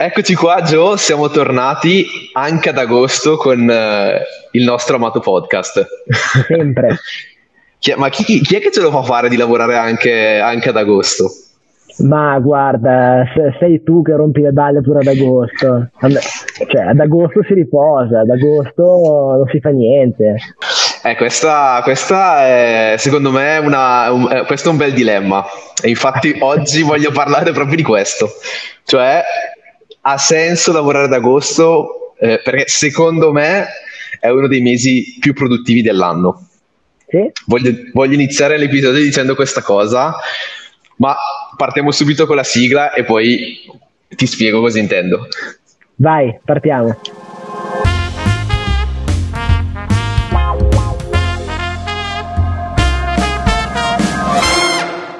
Eccoci qua, Gio, siamo tornati anche ad agosto con il nostro amato podcast. Sempre. Chi è che ce lo fa fare di lavorare anche ad agosto? Ma guarda, sei tu che rompi le balle pure ad agosto. Cioè, ad agosto si riposa, ad agosto non si fa niente. Questa è, secondo me, questo è un bel dilemma. E infatti oggi voglio parlare proprio di questo. Cioè, ha senso lavorare ad agosto? Perché secondo me è uno dei mesi più produttivi dell'anno. Sì. Voglio iniziare l'episodio dicendo questa cosa, ma partiamo subito con la sigla e poi ti spiego cosa intendo. Vai, partiamo.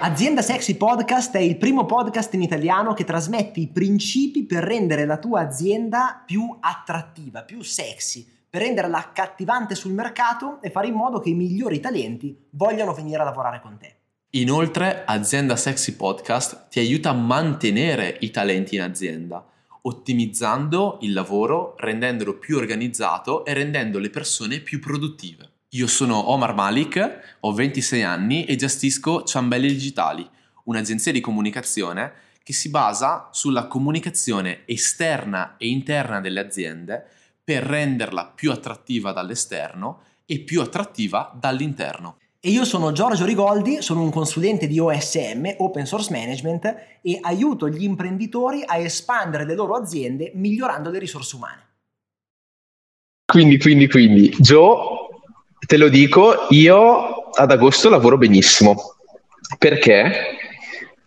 Azienda Sexy Podcast è il primo podcast in italiano che trasmette i principi per rendere la tua azienda più attrattiva, più sexy, per renderla accattivante sul mercato e fare in modo che i migliori talenti vogliano venire a lavorare con te. Inoltre, Azienda Sexy Podcast ti aiuta a mantenere i talenti in azienda, ottimizzando il lavoro, rendendolo più organizzato e rendendo le persone più produttive. Io sono Omar Malik, ho 26 anni e gestisco Ciambelle Digitali, un'agenzia di comunicazione che si basa sulla comunicazione esterna e interna delle aziende per renderla più attrattiva dall'esterno e più attrattiva dall'interno. E io sono Giorgio Rigoldi, sono un consulente di OSM, Open Source Management, e aiuto gli imprenditori a espandere le loro aziende migliorando le risorse umane. Quindi, Gio, te lo dico, io ad agosto lavoro benissimo. Perché?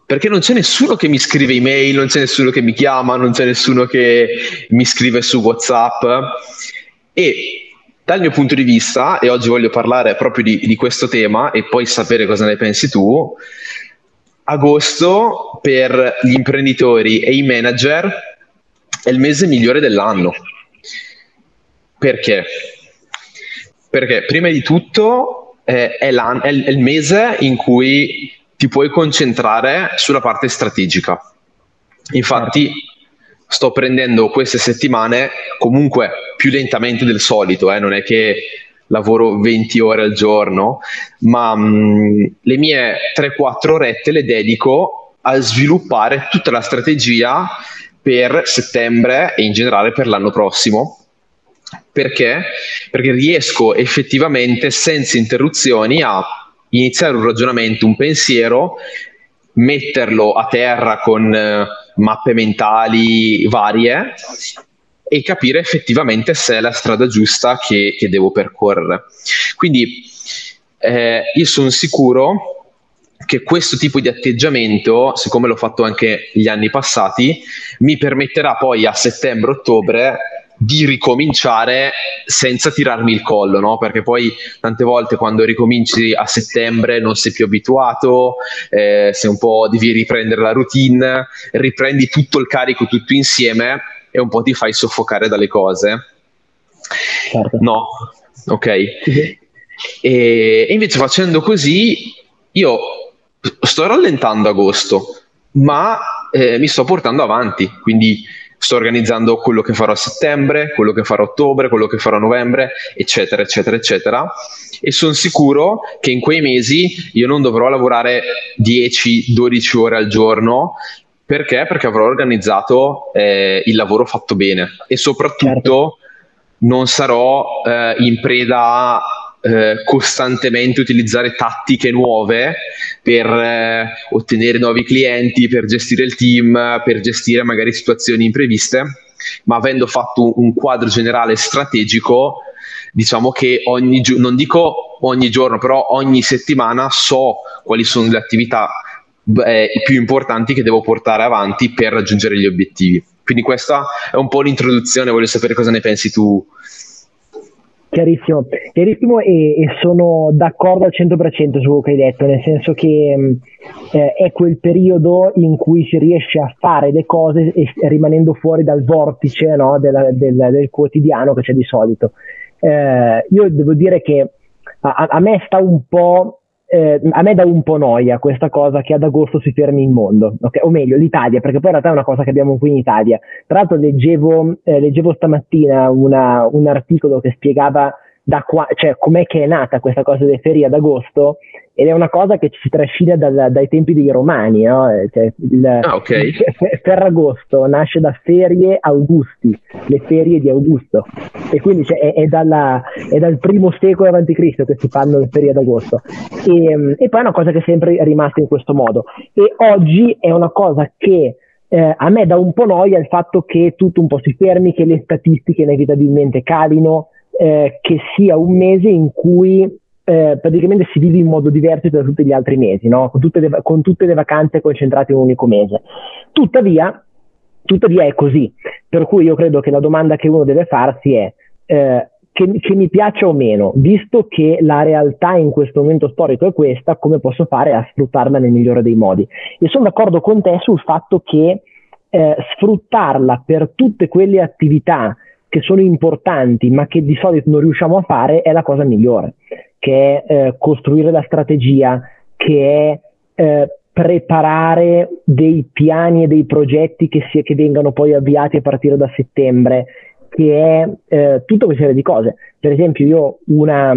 Perché non c'è nessuno che mi scrive email, non c'è nessuno che mi chiama, non c'è nessuno che mi scrive su WhatsApp. E dal mio punto di vista, e oggi voglio parlare proprio di questo tema e poi sapere cosa ne pensi tu, agosto per gli imprenditori e i manager è il mese migliore dell'anno. Perché? Perché prima di tutto è il mese in cui ti puoi concentrare sulla parte strategica. Infatti sto prendendo queste settimane comunque più lentamente del solito, non è che lavoro 20 ore al giorno, ma le mie 3-4 orette le dedico a sviluppare tutta la strategia per settembre e in generale per l'anno prossimo. Perché? Perché riesco effettivamente senza interruzioni a iniziare un ragionamento, un pensiero, metterlo a terra con mappe mentali varie e capire effettivamente se è la strada giusta che devo percorrere. Quindi io sono sicuro che questo tipo di atteggiamento, siccome l'ho fatto anche gli anni passati, mi permetterà poi a settembre-ottobre di ricominciare senza tirarmi il collo, no? Perché poi tante volte quando ricominci a settembre non sei più abituato, sei un po', devi riprendere la routine, riprendi tutto il carico tutto insieme e un po' ti fai soffocare dalle cose. Certo. No? Ok. E invece facendo così io sto rallentando agosto, ma mi sto portando avanti, quindi sto organizzando quello che farò a settembre, quello che farò a ottobre, quello che farò a novembre, eccetera, eccetera, eccetera. E sono sicuro che in quei mesi io non dovrò lavorare 10-12 ore al giorno. Perché? Perché avrò organizzato il lavoro fatto bene. E soprattutto non sarò in preda a costantemente utilizzare tattiche nuove per ottenere nuovi clienti, per gestire il team, per gestire magari situazioni impreviste, ma avendo fatto un quadro generale strategico, diciamo che non dico ogni giorno, però ogni settimana so quali sono le attività più importanti che devo portare avanti per raggiungere gli obiettivi. Quindi questa è un po' l'introduzione, voglio sapere cosa ne pensi tu. Chiarissimo e sono d'accordo al 100% su quello che hai detto, nel senso che è quel periodo in cui si riesce a fare le cose e rimanendo fuori dal vortice, no, del quotidiano che c'è di solito. Io devo dire che a me sta un po' a me dà un po' noia questa cosa che ad agosto si fermi il mondo, okay? O meglio l'Italia, perché poi in realtà è una cosa che abbiamo qui in Italia. Tra l'altro leggevo stamattina un articolo che spiegava cioè com'è che è nata questa cosa delle ferie ad agosto, ed è una cosa che si trascina dai tempi dei romani, no? Cioè, Ferragosto nasce da ferie Augusti, le ferie di Augusto, e quindi cioè, è dal primo secolo avanti Cristo che si fanno le ferie ad agosto, e poi è una cosa che è sempre rimasta in questo modo, e oggi è una cosa che a me dà un po' noia il fatto che tutto un po' si fermi, che le statistiche inevitabilmente calino, che sia un mese in cui praticamente si vive in modo diverso da tutti gli altri mesi, no? Con tutte le vacanze concentrate in un unico mese. Tuttavia è così, per cui io credo che la domanda che uno deve farsi è che mi piaccia o meno, visto che la realtà in questo momento storico è questa, come posso fare a sfruttarla nel migliore dei modi? E sono d'accordo con te sul fatto che sfruttarla per tutte quelle attività che sono importanti ma che di solito non riusciamo a fare è la cosa migliore, che è costruire la strategia, che è preparare dei piani e dei progetti che vengano poi avviati a partire da settembre, che è tutta una serie di cose. Per esempio io una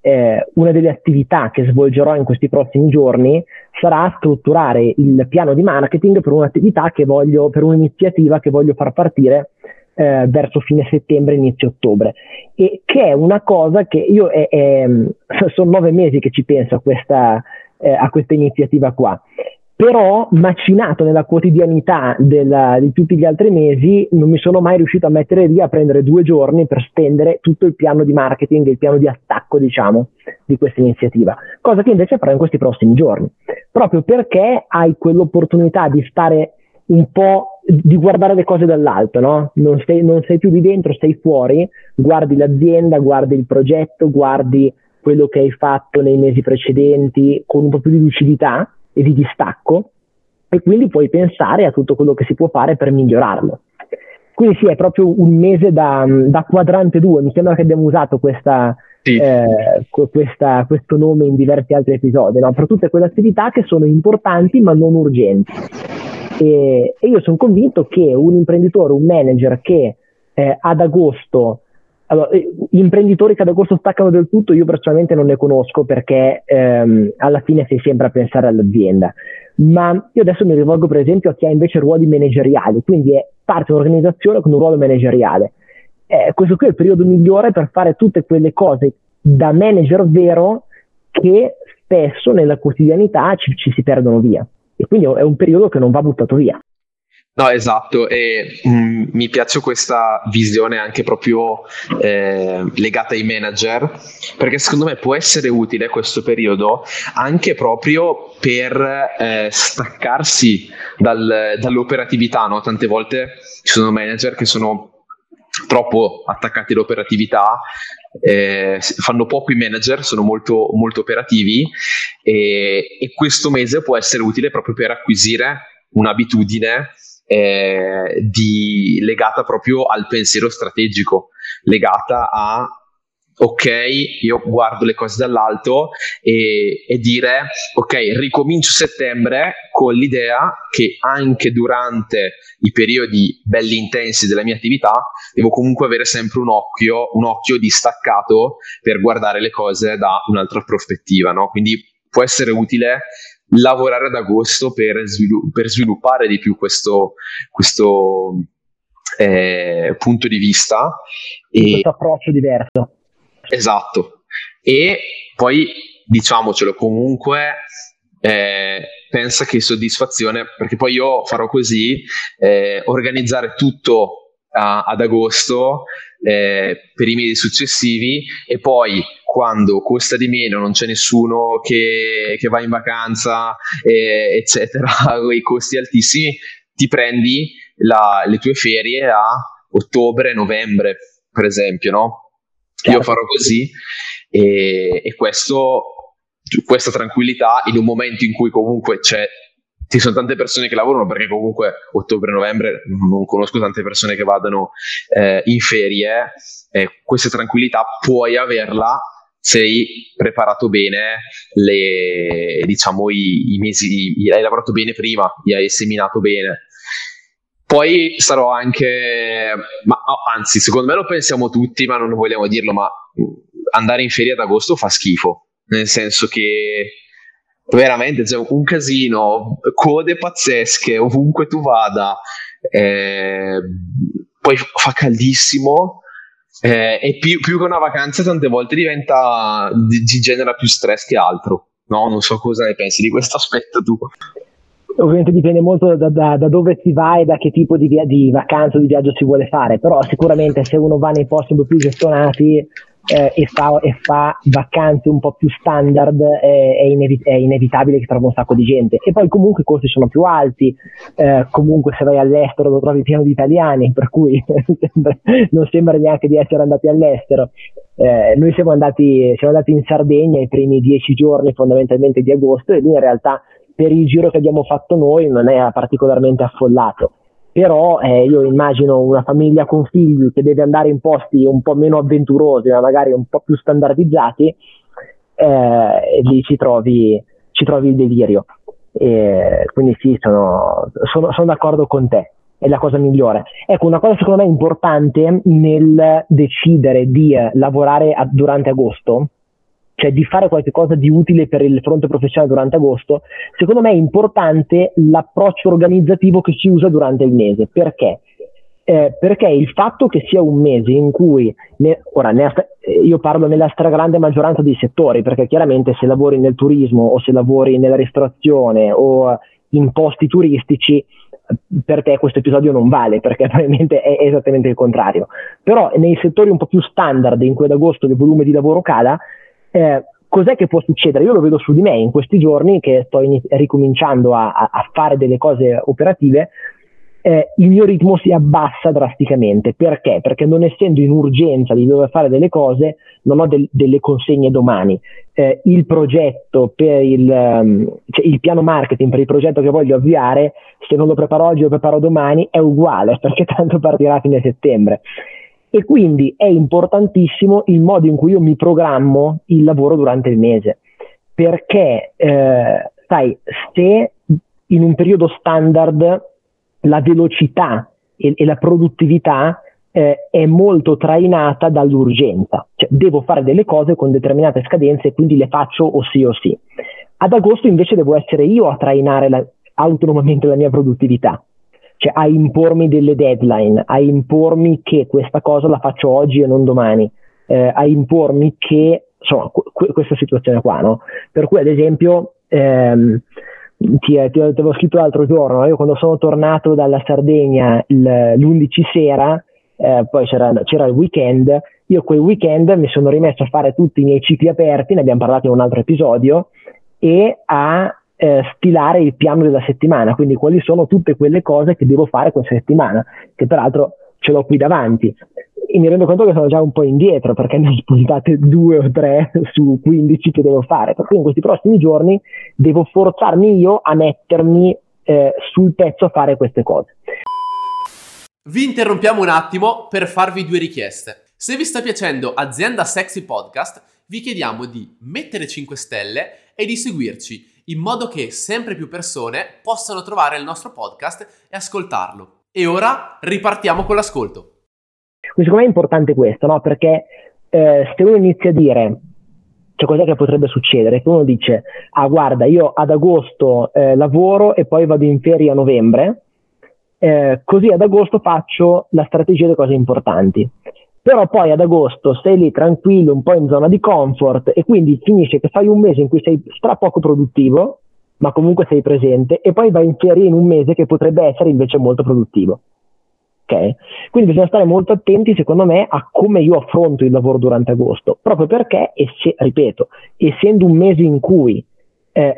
delle attività che svolgerò in questi prossimi giorni sarà strutturare il piano di marketing per un'attività che voglio, per un'iniziativa che voglio far partire verso fine settembre, inizio ottobre, e che è una cosa che io sono 9 mesi che ci penso a questa iniziativa qua, però macinato nella quotidianità di tutti gli altri mesi non mi sono mai riuscito a mettere lì a prendere 2 giorni per stendere tutto il piano di marketing, il piano di attacco diciamo di questa iniziativa, cosa che invece farò in questi prossimi giorni, proprio perché hai quell'opportunità di stare un po', di guardare le cose dall'alto, no? Non sei più di dentro, sei fuori, guardi l'azienda, guardi il progetto, guardi quello che hai fatto nei mesi precedenti con un po' più di lucidità e di distacco, e quindi puoi pensare a tutto quello che si può fare per migliorarlo. Quindi sì, è proprio un mese da quadrante 2, mi sembra che abbiamo usato questo nome in diversi altri episodi, no? Per tutte quelle attività che sono importanti ma non urgenti. E io sono convinto che un imprenditore, un manager che ad agosto, allora, imprenditori che ad agosto staccano del tutto, io personalmente non ne conosco, perché alla fine sei sempre a pensare all'azienda, ma io adesso mi rivolgo per esempio a chi ha invece ruoli manageriali, quindi è parte di un'organizzazione con un ruolo manageriale. Questo qui è il periodo migliore per fare tutte quelle cose da manager vero che spesso nella quotidianità ci si perdono via. E quindi è un periodo che non va buttato via. No, esatto, e mi piace questa visione anche proprio legata ai manager, perché secondo me può essere utile questo periodo anche proprio per staccarsi dall'operatività, no? Tante volte ci sono manager che sono troppo attaccati all'operatività, fanno poco i manager, sono molto, molto operativi, e questo mese può essere utile proprio per acquisire un'abitudine legata proprio al pensiero strategico, legata a ok, io guardo le cose dall'alto e dire ok, ricomincio settembre con l'idea che anche durante i periodi belli intensi della mia attività devo comunque avere sempre un occhio distaccato per guardare le cose da un'altra prospettiva, no? Quindi può essere utile lavorare ad agosto per sviluppare di più questo punto di vista, questo approccio diverso. Esatto, e poi diciamocelo comunque, pensa che soddisfazione, perché poi io farò così, organizzare tutto ad agosto per i mesi successivi, e poi quando costa di meno, non c'è nessuno che va in vacanza, eccetera, i costi altissimi, ti prendi le tue ferie a ottobre, novembre, per esempio, no? Io farò così, e questa tranquillità in un momento in cui comunque ci sono tante persone che lavorano, perché comunque ottobre-novembre non conosco tante persone che vadano in ferie, questa tranquillità puoi averla sei preparato bene, i mesi, hai lavorato bene prima, li hai seminato bene. Poi sarò anche, secondo me lo pensiamo tutti, ma non vogliamo dirlo, ma andare in ferie ad agosto fa schifo, nel senso che veramente c'è un casino, code pazzesche ovunque tu vada, poi fa caldissimo, e più che una vacanza tante volte diventa, ti genera più stress che altro, no? Non so cosa ne pensi di questo aspetto tu. Ovviamente dipende molto da dove si va e da che tipo di vacanza o di viaggio si vuole fare, però sicuramente se uno va nei posti un po' più gestionati e fa vacanze un po' più standard, è inevitabile che trovi un sacco di gente, e poi comunque i costi sono più alti, comunque se vai all'estero lo trovi pieno di italiani, per cui non sembra neanche di essere andati all'estero. Noi siamo andati in Sardegna i primi 10 giorni fondamentalmente di agosto, e lì in realtà per il giro che abbiamo fatto noi non era particolarmente affollato, però io immagino una famiglia con figli che deve andare in posti un po' meno avventurosi, ma magari un po' più standardizzati, lì ci trovi il delirio, quindi sì, sono d'accordo con te, è la cosa migliore. Ecco, una cosa secondo me importante nel decidere di lavorare durante agosto, cioè di fare qualcosa di utile per il fronte professionale durante agosto, secondo me è importante l'approccio organizzativo che si usa durante il mese. Perché? Perché il fatto che sia un mese in cui, io parlo nella stragrande maggioranza dei settori, perché chiaramente se lavori nel turismo o se lavori nella ristorazione o in posti turistici, per te questo episodio non vale, perché probabilmente è esattamente il contrario. Però nei settori un po' più standard in cui ad agosto il volume di lavoro cala, cos'è che può succedere? Io lo vedo su di me in questi giorni che sto ricominciando a fare delle cose operative, il mio ritmo si abbassa drasticamente. Perché? Perché non essendo in urgenza di dover fare delle cose, non ho delle consegne domani, il progetto per il piano marketing per il progetto che voglio avviare, se non lo preparo oggi lo preparo domani, è uguale, perché tanto partirà a fine settembre. E quindi è importantissimo il modo in cui io mi programmo il lavoro durante il mese, perché sai, se in un periodo standard la velocità e la produttività è molto trainata dall'urgenza, cioè devo fare delle cose con determinate scadenze e quindi le faccio o sì o sì. Ad agosto invece devo essere io a trainare autonomamente la mia produttività, cioè a impormi delle deadline, a impormi che questa cosa la faccio oggi e non domani, a impormi che, insomma, questa situazione qua, no? Per cui ad esempio, ti avevo scritto l'altro giorno, io quando sono tornato dalla Sardegna l'11 sera, poi c'era il weekend, io quel weekend mi sono rimesso a fare tutti i miei cicli aperti, ne abbiamo parlato in un altro episodio, e a stilare il piano della settimana, quindi quali sono tutte quelle cose che devo fare questa settimana, che peraltro ce l'ho qui davanti, e mi rendo conto che sono già un po' indietro perché ne ho spuntate 2 o 3 su 15 che devo fare, perché in questi prossimi giorni devo forzarmi io a mettermi sul pezzo a fare queste cose. Vi interrompiamo un attimo per farvi 2 richieste. Se vi sta piacendo Azienda Sexy Podcast, vi chiediamo di mettere 5 stelle e di seguirci, in modo che sempre più persone possano trovare il nostro podcast e ascoltarlo. E ora ripartiamo con l'ascolto. Secondo me è importante questo, no? Perché se uno inizia a dire, cioè cos'è che potrebbe succedere? Che uno dice, guarda, io ad agosto lavoro e poi vado in ferie a novembre, così ad agosto faccio la strategia delle cose importanti. Però poi ad agosto sei lì tranquillo, un po' in zona di comfort, e quindi finisce che fai un mese in cui sei stra poco produttivo, ma comunque sei presente, e poi vai in ferie in un mese che potrebbe essere invece molto produttivo. Okay? Quindi bisogna stare molto attenti, secondo me, a come io affronto il lavoro durante agosto, proprio perché, essendo un mese in cui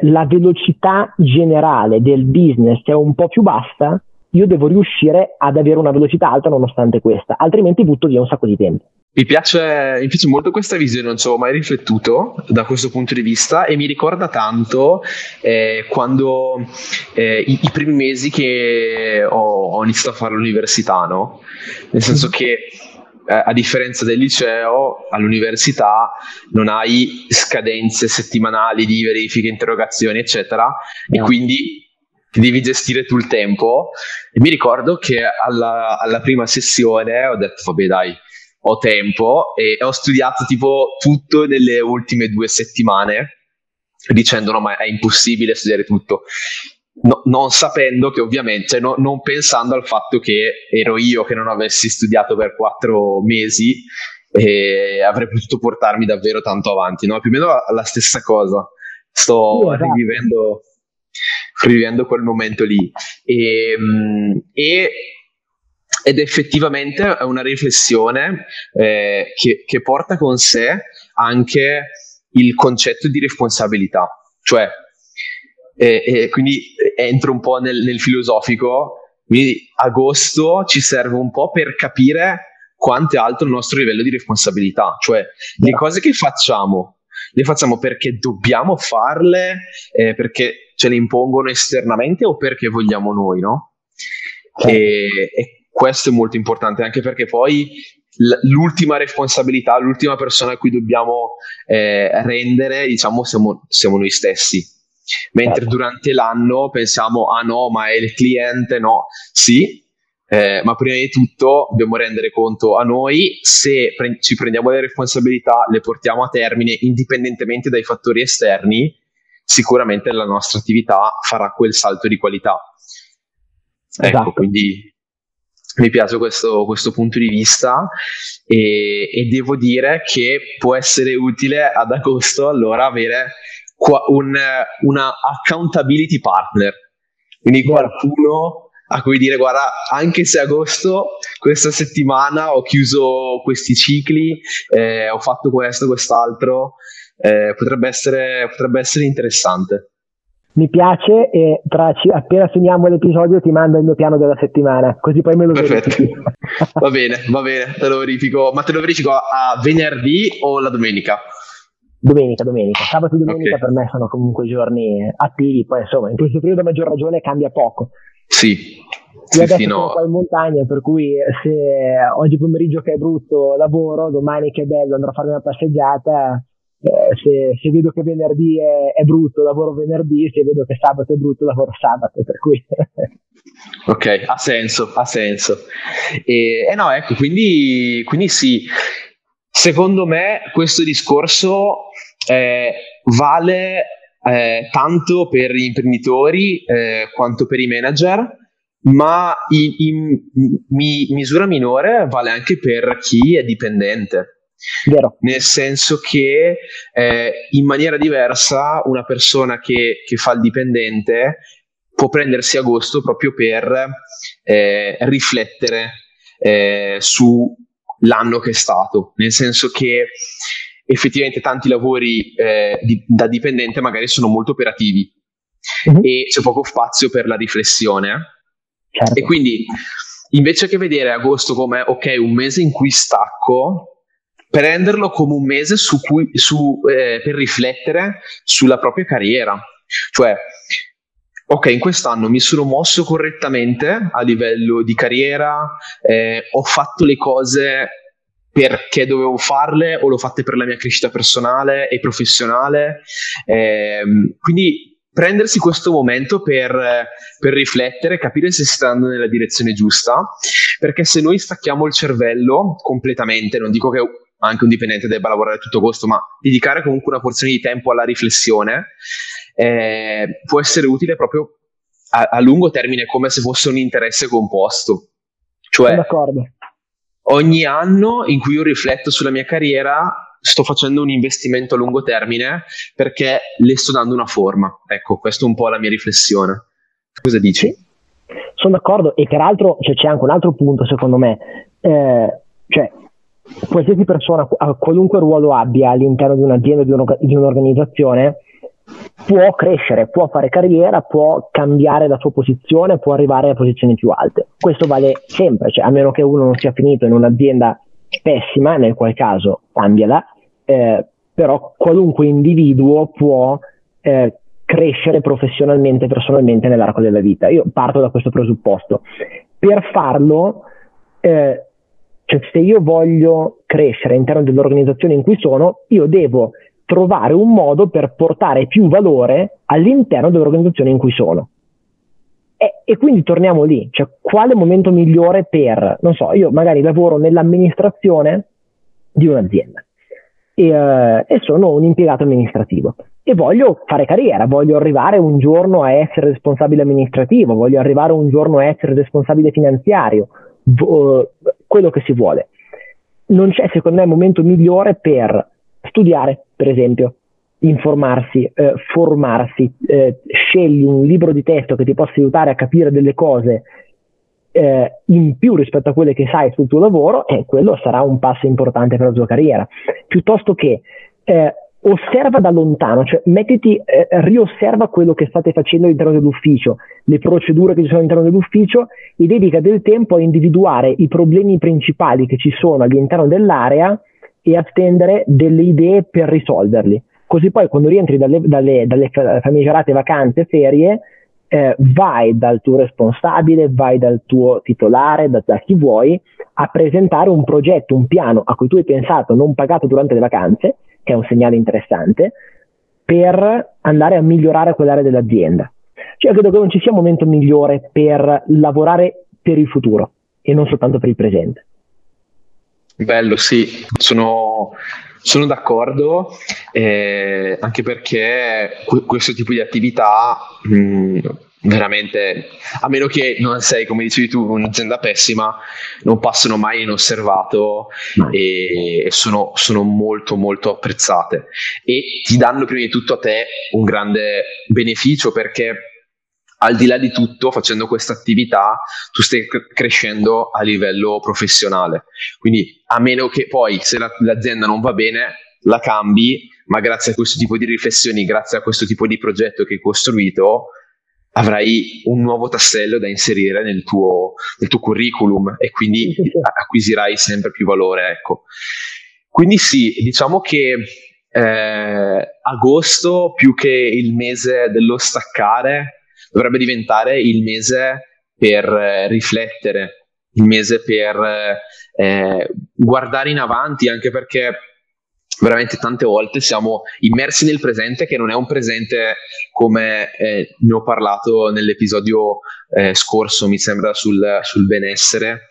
la velocità generale del business è un po' più bassa, io devo riuscire ad avere una velocità alta nonostante questa, altrimenti butto via un sacco di tempo. Mi piace molto questa visione, non ci avevo mai riflettuto da questo punto di vista, e mi ricorda tanto quando i primi mesi che ho iniziato a fare l'università, no? Nel senso che a differenza del liceo, all'università non hai scadenze settimanali di verifiche, interrogazioni, eccetera, e quindi ti devi gestire tu il tempo. E mi ricordo che alla prima sessione ho detto, vabbè dai, ho tempo, e ho studiato tipo tutto nelle ultime 2 settimane, dicendo no, ma è impossibile studiare tutto. No, non sapendo che ovviamente, cioè non pensando al fatto che ero io che non avessi studiato per 4 mesi e avrei potuto portarmi davvero tanto avanti, no? Più o meno la stessa cosa, sto rivivendo quel momento lì, ed effettivamente è una riflessione che porta con sé anche il concetto di responsabilità, cioè quindi entro un po' nel filosofico. Quindi agosto ci serve un po' per capire quanto è alto il nostro livello di responsabilità, cioè le cose che facciamo le facciamo perché dobbiamo farle, perché ce le impongono esternamente o perché vogliamo noi, no? E questo è molto importante, anche perché poi l'ultima responsabilità, l'ultima persona a cui dobbiamo rendere, diciamo, siamo noi stessi. Mentre durante l'anno pensiamo, ah no, ma è il cliente, no, sì, ma prima di tutto dobbiamo rendere conto a noi se ci prendiamo le responsabilità, le portiamo a termine indipendentemente dai fattori esterni, sicuramente la nostra attività farà quel salto di qualità. Ecco, esatto. Quindi mi piace questo punto di vista, e devo dire che può essere utile ad agosto allora avere una accountability partner, quindi qualcuno a cui dire, guarda, anche se agosto, questa settimana ho chiuso questi cicli, ho fatto questo, quest'altro, potrebbe essere interessante. Mi piace, e appena finiamo l'episodio ti mando il mio piano della settimana, così poi me lo verifichi. Va bene, te lo verifico, ma te lo verifico a venerdì o la domenica? Domenica, sabato e domenica, okay. Per me sono comunque giorni attivi, poi insomma in questo periodo a maggior ragione cambia poco. Io adesso sono qua in montagna, per cui se oggi pomeriggio che è brutto lavoro, domani che è bello andrò a farmi una passeggiata, se vedo che venerdì è brutto lavoro venerdì, se vedo che sabato è brutto lavoro sabato, per cui ok, ha senso. E no, ecco, quindi sì. Secondo me questo discorso vale tanto per gli imprenditori quanto per i manager, ma in misura minore vale anche per chi è dipendente. Vero. Nel senso che in maniera diversa una persona che fa il dipendente può prendersi agosto proprio per riflettere su l'anno che è stato, nel senso che effettivamente tanti lavori da dipendente magari sono molto operativi, e c'è poco spazio per la riflessione, certo. E quindi invece che vedere agosto come ok, un mese in cui stacco, prenderlo come un mese per riflettere sulla propria carriera, cioè ok, in quest'anno mi sono mosso correttamente a livello di carriera, ho fatto le cose perché dovevo farle o l'ho fatte per la mia crescita personale e professionale, quindi prendersi questo momento per riflettere, capire se si sta andando nella direzione giusta, perché se noi stacchiamo il cervello completamente, non dico che anche un dipendente debba lavorare a tutto costo, ma dedicare comunque una porzione di tempo alla riflessione, può essere utile proprio a lungo termine, come se fosse un interesse composto, cioè ogni anno in cui io rifletto sulla mia carriera sto facendo un investimento a lungo termine perché le sto dando una forma. Ecco, questa è un po' la mia riflessione. Cosa dici? Sì, sono d'accordo, e peraltro c'è anche un altro punto secondo me, cioè qualsiasi persona, qualunque ruolo abbia all'interno di un'azienda, di un'organizzazione, può crescere, può fare carriera, può cambiare la sua posizione, può arrivare a posizioni più alte. Questo vale sempre, cioè a meno che uno non sia finito in un'azienda pessima, nel qual caso cambiala, però qualunque individuo può crescere professionalmente e personalmente nell'arco della vita. Io parto da questo presupposto. Per farlo Cioè, se io voglio crescere all'interno dell'organizzazione in cui sono, io devo trovare un modo per portare più valore all'interno dell'organizzazione in cui sono. E quindi torniamo lì, cioè quale momento migliore per, non so, io magari lavoro nell'amministrazione di un'azienda e sono un impiegato amministrativo e voglio fare carriera, voglio arrivare un giorno a essere responsabile amministrativo, voglio arrivare un giorno a essere responsabile finanziario, quello che si vuole. Non c'è secondo me momento migliore per studiare, per esempio, informarsi, formarsi, scegli un libro di testo che ti possa aiutare a capire delle cose in più rispetto a quelle che sai sul tuo lavoro, e quello sarà un passo importante per la tua carriera, piuttosto che osserva da lontano, cioè mettiti, riosserva quello che state facendo all'interno dell'ufficio, le procedure che ci sono all'interno dell'ufficio, e dedica del tempo a individuare i problemi principali che ci sono all'interno dell'area e a stendere delle idee per risolverli. Così poi quando rientri dalle famigerate vacanze, ferie, vai dal tuo responsabile, vai dal tuo titolare, da chi vuoi, a presentare un progetto, un piano a cui tu hai pensato, non pagato durante le vacanze, che è un segnale interessante, per andare a migliorare quell'area dell'azienda. Cioè, credo che non ci sia un momento migliore per lavorare per il futuro e non soltanto per il presente. Bello, sì, sono d'accordo, anche perché questo tipo di attività veramente, a meno che non sei, come dicevi tu, un'azienda pessima, non passano mai inosservato e sono molto molto apprezzate e ti danno prima di tutto a te un grande beneficio, perché al di là di tutto, facendo questa attività, tu stai crescendo a livello professionale. Quindi, a meno che poi, se l'azienda non va bene, la cambi, ma grazie a questo tipo di riflessioni, grazie a questo tipo di progetto che hai costruito, avrai un nuovo tassello da inserire nel tuo curriculum e quindi acquisirai sempre più valore. Ecco. Quindi sì, diciamo che agosto, più che il mese dello staccare, dovrebbe diventare il mese per riflettere, il mese per guardare in avanti, anche perché veramente tante volte siamo immersi nel presente, che non è un presente come ne ho parlato nell'episodio scorso, mi sembra, sul benessere,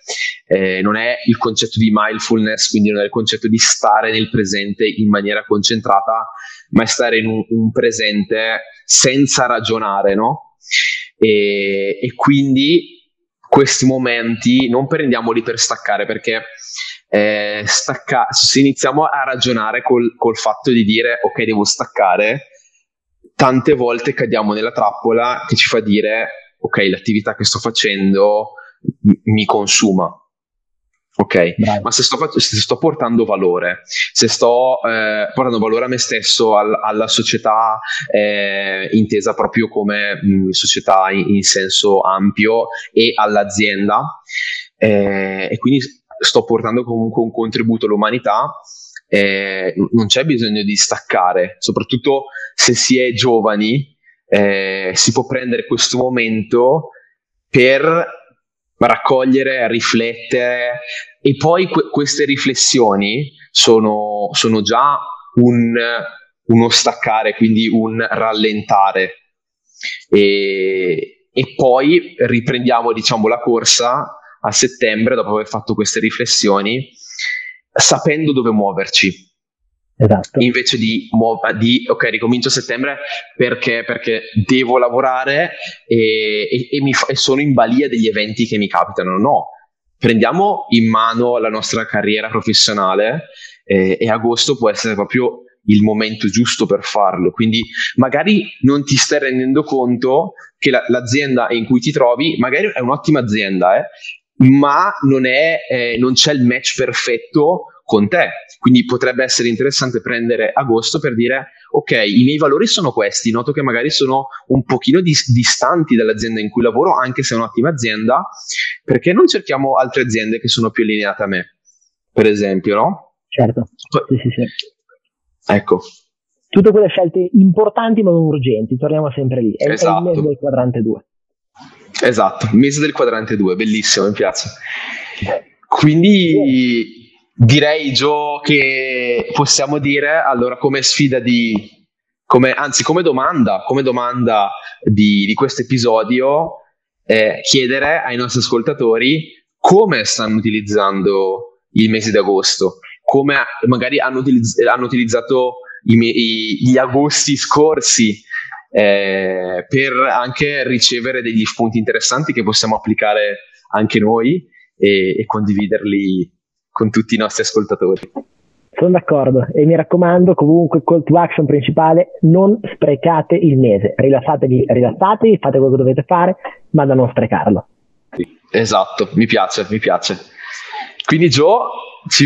non è il concetto di mindfulness, quindi non è il concetto di stare nel presente in maniera concentrata, ma è stare in un presente senza ragionare, no? E quindi questi momenti non prendiamoli per staccare, perché se iniziamo a ragionare col fatto di dire ok, devo staccare, tante volte cadiamo nella trappola che ci fa dire ok, l'attività che sto facendo mi consuma, ok, Bravo. Ma se sto portando valore, se sto portando valore a me stesso, alla società, intesa proprio come società in senso ampio, e all'azienda, e quindi sto portando comunque un contributo all'umanità, non c'è bisogno di staccare, soprattutto se si è giovani, si può prendere questo momento per raccogliere, riflettere, e poi queste riflessioni sono già uno staccare, quindi un rallentare, e poi riprendiamo, diciamo, la corsa a settembre, dopo aver fatto queste riflessioni, sapendo dove muoverci. Esatto. Invece di ok, ricomincio a settembre perché devo lavorare e sono in balia degli eventi che mi capitano. No, prendiamo in mano la nostra carriera professionale, e agosto può essere proprio il momento giusto per farlo. Quindi magari non ti stai rendendo conto che l'azienda in cui ti trovi magari è un'ottima azienda, ma non c'è il match perfetto con te. Quindi potrebbe essere interessante prendere agosto per dire ok, i miei valori sono questi, noto che magari sono un pochino distanti dall'azienda in cui lavoro, anche se è un'ottima azienda, perché non cerchiamo altre aziende che sono più allineate a me, per esempio, no? Certo, sì. Ecco. Tutte quelle scelte importanti ma non urgenti, torniamo sempre lì, esatto. È il mese del quadrante 2. Esatto, mese del quadrante 2, bellissimo, mi piace. Quindi direi, Gio, che possiamo dire allora come sfida di, come domanda di questo episodio, chiedere ai nostri ascoltatori come stanno utilizzando il mese d'agosto, come magari hanno utilizzato gli agosti scorsi, per anche ricevere degli spunti interessanti che possiamo applicare anche noi e condividerli con tutti i nostri ascoltatori. Sono d'accordo, e mi raccomando, comunque call to action principale: non sprecate il mese, rilassatevi, fate quello che dovete fare, ma da non sprecarlo. Esatto, mi piace. Quindi Gio, ci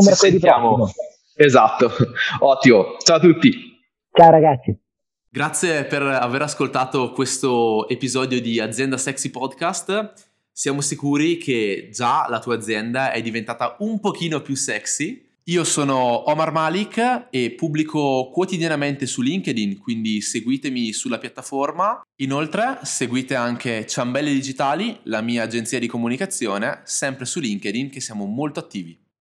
sentiamo prossimo. Esatto, ottimo, ciao a tutti. Ciao ragazzi. Grazie per aver ascoltato questo episodio di Azienda Sexy Podcast. Siamo sicuri che già la tua azienda è diventata un pochino più sexy. Io sono Omar Malik e pubblico quotidianamente su LinkedIn, quindi seguitemi sulla piattaforma. Inoltre seguite anche Ciambelle Digitali, la mia agenzia di comunicazione, sempre su LinkedIn, che siamo molto attivi.